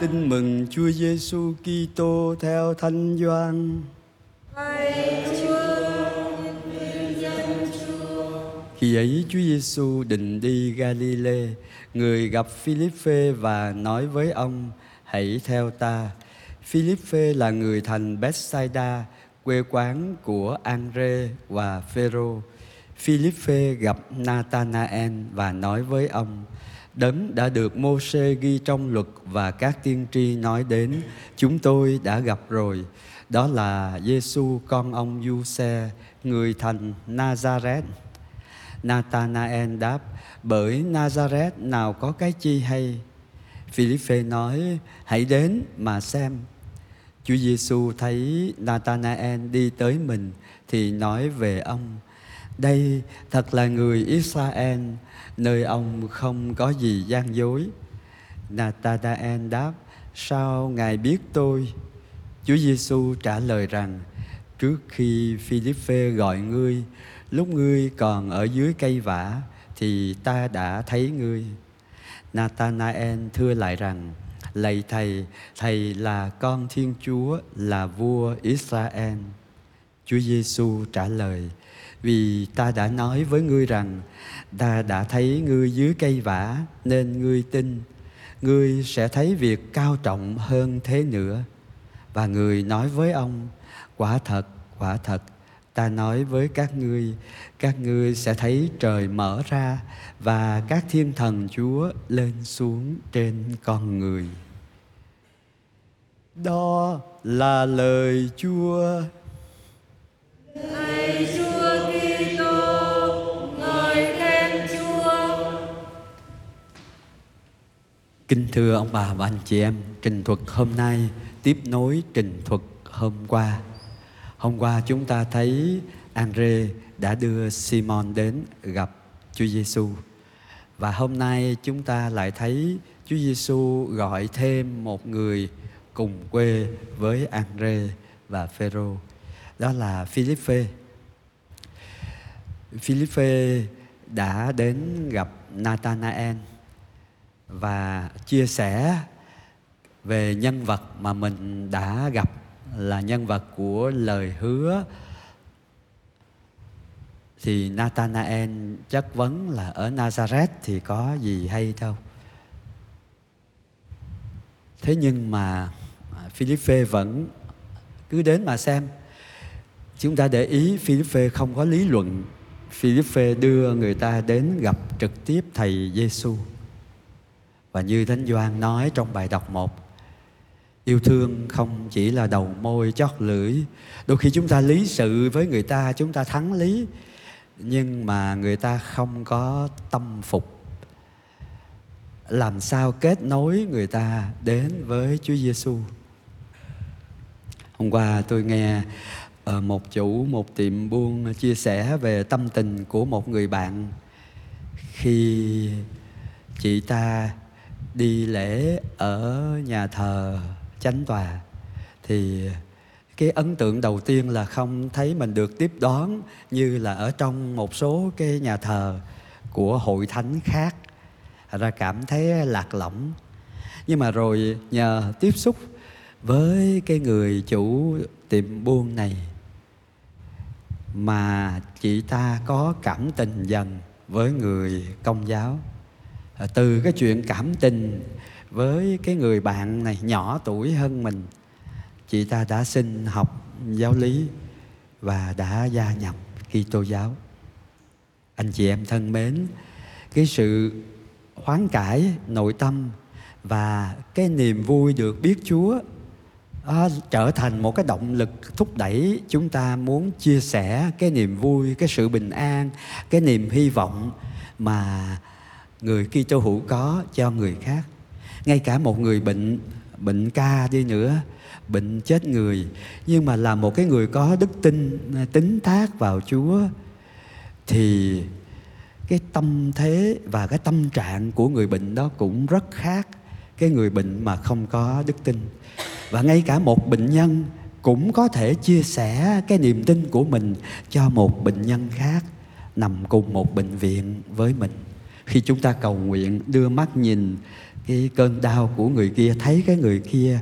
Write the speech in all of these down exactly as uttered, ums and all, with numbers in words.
Tin mừng Chúa Giêsu Kitô theo Thánh Gioan. Lạy Chúa, vinh danh Chúa. Khi ấy Chúa Giêsu định đi Ga-li-lê, người gặp Phi-líp-phê và nói với ông: Hãy theo ta. Phi-líp-phê là người thành Bết-sai-da, quê quán của Anrê và Phê-rô. Phi-líp-phê gặp Nathanael và nói với ông: Đấng đã được Mô-xê ghi trong luật và các tiên tri nói đến, chúng tôi đã gặp rồi. Đó là Giêsu con ông Giuse, người thành Nazareth. Nathanael đáp: Bởi Nazareth nào có cái chi hay? Phi-líp-phê nói: Hãy đến mà xem. Chúa Giêsu thấy Nathanael đi tới mình thì nói về ông: Đây thật là người Israel, nơi ông không có gì gian dối. Nathanael đáp: Sao Ngài biết tôi? Chúa Giêsu trả lời rằng: Trước khi Phi-líp-phê gọi ngươi, lúc ngươi còn ở dưới cây vả, thì ta đã thấy ngươi. Nathanael thưa lại rằng: Lạy Thầy, Thầy là con Thiên Chúa, là vua Israel. Chúa Giêsu trả lời: Vì ta đã nói với ngươi rằng, ta đã thấy ngươi dưới cây vả, nên ngươi tin. Ngươi sẽ thấy việc cao trọng hơn thế nữa. Và người nói với ông: Quả thật, quả thật, ta nói với các ngươi, các ngươi sẽ thấy trời mở ra và các thiên thần Chúa lên xuống trên con người. Đó là lời Chúa. Kính thưa ông bà và anh chị em, trình thuật hôm nay tiếp nối trình thuật hôm qua. Hôm qua chúng ta thấy Anrê đã đưa Simon đến gặp Chúa Giêsu. Và hôm nay chúng ta lại thấy Chúa Giêsu gọi thêm một người cùng quê với Anrê và Phêrô. Đó là Phi-líp-phê. Phi-líp-phê đã đến gặp Nathanael và chia sẻ về nhân vật mà mình đã gặp, là nhân vật của lời hứa. Thì Nathanael chất vấn là ở Nazareth thì có gì hay đâu. Thế nhưng mà Phi-líp-phê vẫn cứ đến mà xem. Chúng ta để ý Phi-líp-phê không có lý luận. Phi-líp-phê đưa người ta đến gặp trực tiếp Thầy Giêsu. Và như Thánh Gioan nói trong bài đọc một, yêu thương không chỉ là đầu môi chót lưỡi. Đôi khi chúng ta lý sự với người ta, chúng ta thắng lý, nhưng mà người ta không có tâm phục. Làm sao kết nối người ta đến với Chúa Giêsu? Hôm qua tôi nghe một chủ một tiệm buôn chia sẻ về tâm tình của một người bạn khi chị ta đi lễ ở nhà thờ Chánh Tòa. Thì cái ấn tượng đầu tiên là không thấy mình được tiếp đón như là ở trong một số cái nhà thờ của hội thánh khác, ra cảm thấy lạc lõng. Nhưng mà rồi nhờ tiếp xúc với cái người chủ tiệm buôn này mà chị ta có cảm tình dần với người Công giáo. Từ cái chuyện cảm tình với cái người bạn này nhỏ tuổi hơn mình, chị ta đã xin học giáo lý và đã gia nhập Kitô giáo. Anh chị em thân mến, cái sự hoán cải nội tâm và cái niềm vui được biết Chúa à, trở thành một cái động lực thúc đẩy chúng ta muốn chia sẻ cái niềm vui, cái sự bình an, cái niềm hy vọng mà người Kitô hữu có cho người khác. Ngay cả một người bệnh, bệnh ca đi nữa, bệnh chết người, nhưng mà là một cái người có đức tin, tín thác vào Chúa, thì cái tâm thế và cái tâm trạng của người bệnh đó cũng rất khác cái người bệnh mà không có đức tin. Và ngay cả một bệnh nhân cũng có thể chia sẻ cái niềm tin của mình cho một bệnh nhân khác nằm cùng một bệnh viện với mình. Khi chúng ta cầu nguyện đưa mắt nhìn cái cơn đau của người kia, thấy cái người kia,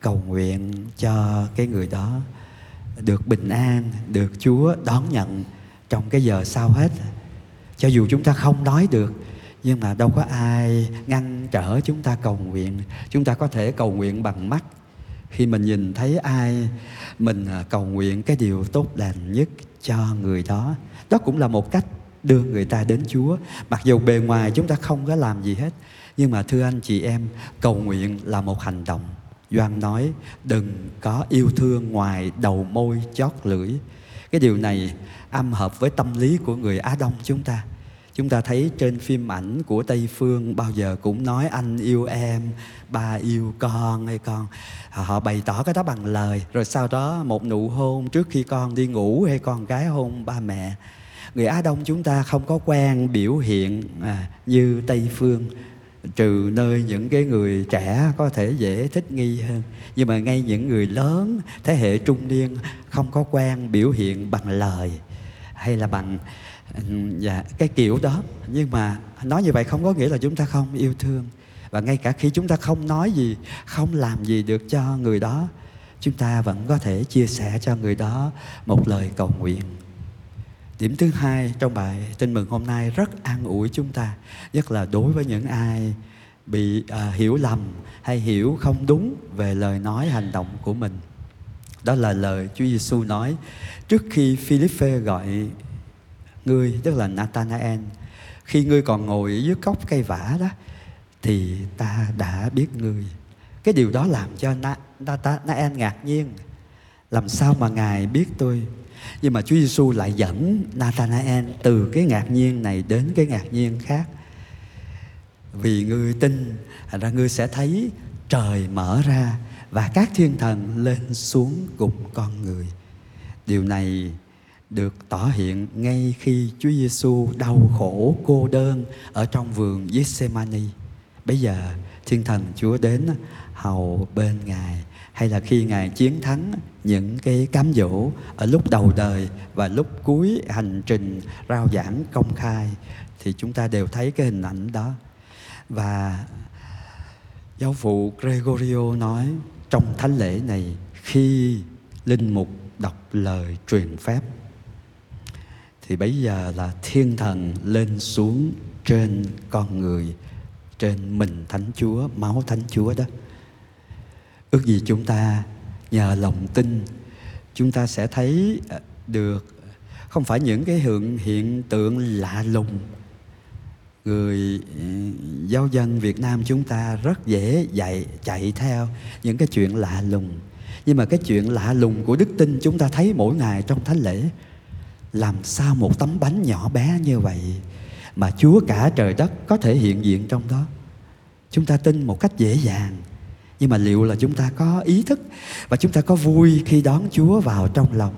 cầu nguyện cho cái người đó được bình an, được Chúa đón nhận trong cái giờ sau hết. Cho dù chúng ta không nói được, nhưng mà đâu có ai ngăn trở chúng ta cầu nguyện. Chúng ta có thể cầu nguyện bằng mắt. Khi mình nhìn thấy ai, mình cầu nguyện cái điều tốt lành nhất cho người đó. Đó cũng là một cách đưa người ta đến Chúa. Mặc dù bề ngoài chúng ta không có làm gì hết, nhưng mà thưa anh chị em, cầu nguyện là một hành động. Gioan nói đừng có yêu thương ngoài đầu môi chót lưỡi. Cái điều này âm hợp với tâm lý của người Á Đông chúng ta. Chúng ta thấy trên phim ảnh của Tây Phương bao giờ cũng nói anh yêu em, ba yêu con hay con. Họ bày tỏ cái đó bằng lời, rồi sau đó một nụ hôn trước khi con đi ngủ hay con gái hôn ba mẹ. Người Á Đông chúng ta không có quen biểu hiện à, như Tây Phương, trừ nơi những cái người trẻ có thể dễ thích nghi hơn. Nhưng mà ngay những người lớn, thế hệ trung niên không có quen biểu hiện bằng lời hay là bằng dạ, cái kiểu đó. Nhưng mà nói như vậy không có nghĩa là chúng ta không yêu thương. Và ngay cả khi chúng ta không nói gì, không làm gì được cho người đó, chúng ta vẫn có thể chia sẻ cho người đó một lời cầu nguyện. Điểm thứ hai trong bài tin mừng hôm nay rất an ủi chúng ta, nhất là đối với những ai bị à, hiểu lầm hay hiểu không đúng về lời nói hành động của mình. Đó là lời Chúa Giêsu nói trước khi Phi-líp-phê gọi ngươi, tức là Nathanael, khi ngươi còn ngồi dưới gốc cây vả đó thì ta đã biết ngươi. Cái điều đó làm cho Nathanael ngạc nhiên, làm sao mà Ngài biết tôi? Nhưng mà Chúa Giêsu lại dẫn Nathanael từ cái ngạc nhiên này đến cái ngạc nhiên khác. Vì ngươi tin, thành ra ngươi sẽ thấy trời mở ra và các thiên thần lên xuống cùng con người. Điều này được tỏ hiện ngay khi Chúa Giêsu đau khổ cô đơn ở trong vườn Giê-xê-ma-ni. Bây giờ thiên thần Chúa đến hầu bên Ngài, hay là khi Ngài chiến thắng những cái cám dỗ ở lúc đầu đời và lúc cuối hành trình rao giảng công khai, thì chúng ta đều thấy cái hình ảnh đó. Và giáo phụ Gregorio nói trong thánh lễ này, khi linh mục đọc lời truyền phép thì bây giờ là thiên thần lên xuống trên con người, trên mình Thánh Chúa, máu Thánh Chúa đó. Ước gì chúng ta nhờ lòng tin, chúng ta sẽ thấy được không phải những cái hiện, hiện tượng lạ lùng. Người giáo dân Việt Nam chúng ta rất dễ dạy, chạy theo những cái chuyện lạ lùng. Nhưng mà cái chuyện lạ lùng của đức tin chúng ta thấy mỗi ngày trong thánh lễ. Làm sao một tấm bánh nhỏ bé như vậy mà Chúa cả trời đất có thể hiện diện trong đó? Chúng ta tin một cách dễ dàng. Nhưng mà liệu là chúng ta có ý thức và chúng ta có vui khi đón Chúa vào trong lòng?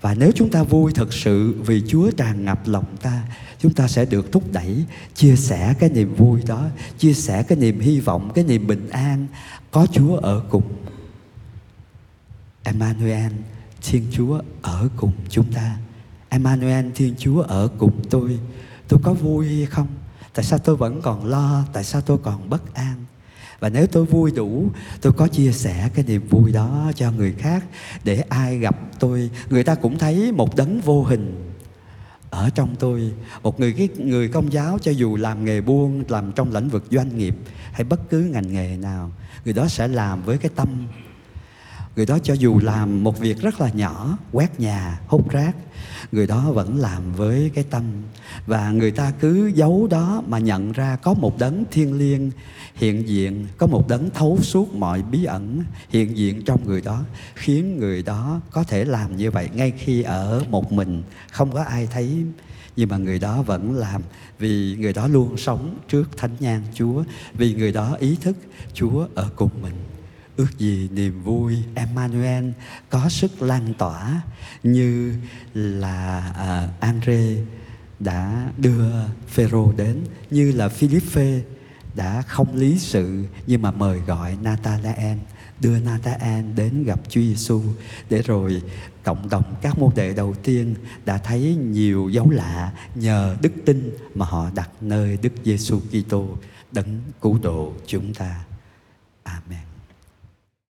Và nếu chúng ta vui thật sự vì Chúa tràn ngập lòng ta, chúng ta sẽ được thúc đẩy chia sẻ cái niềm vui đó, chia sẻ cái niềm hy vọng, cái niềm bình an có Chúa ở cùng. Emmanuel, Thiên Chúa ở cùng chúng ta. Emmanuel, Thiên Chúa ở cùng tôi. Tôi có vui hay không? Tại sao tôi vẫn còn lo? Tại sao tôi còn bất an? Và nếu tôi vui đủ, tôi có chia sẻ cái niềm vui đó cho người khác, để ai gặp tôi, người ta cũng thấy một đấng vô hình ở trong tôi. Một người, người công giáo cho dù làm nghề buôn, làm trong lĩnh vực doanh nghiệp hay bất cứ ngành nghề nào, người đó sẽ làm với cái tâm. Người đó cho dù làm một việc rất là nhỏ, quét nhà, hút rác, người đó vẫn làm với cái tâm. Và người ta cứ giấu đó mà nhận ra có một đấng thiêng liêng hiện diện, có một đấng thấu suốt mọi bí ẩn hiện diện trong người đó, khiến người đó có thể làm như vậy ngay khi ở một mình, không có ai thấy. Nhưng mà người đó vẫn làm, vì người đó luôn sống trước thánh nhan Chúa, vì người đó ý thức Chúa ở cùng mình. Ước gì niềm vui Emmanuel có sức lan tỏa như là à, Anrê đã đưa Phê-rô đến, như là Phi-líp-phê đã không lý sự nhưng mà mời gọi Nathanael, đưa Nathanael đến gặp Chúa Giêsu, để rồi cộng đồng các môn đệ đầu tiên đã thấy nhiều dấu lạ nhờ đức tin mà họ đặt nơi Đức Giêsu Kitô. Đấng cứu độ chúng ta. Amen.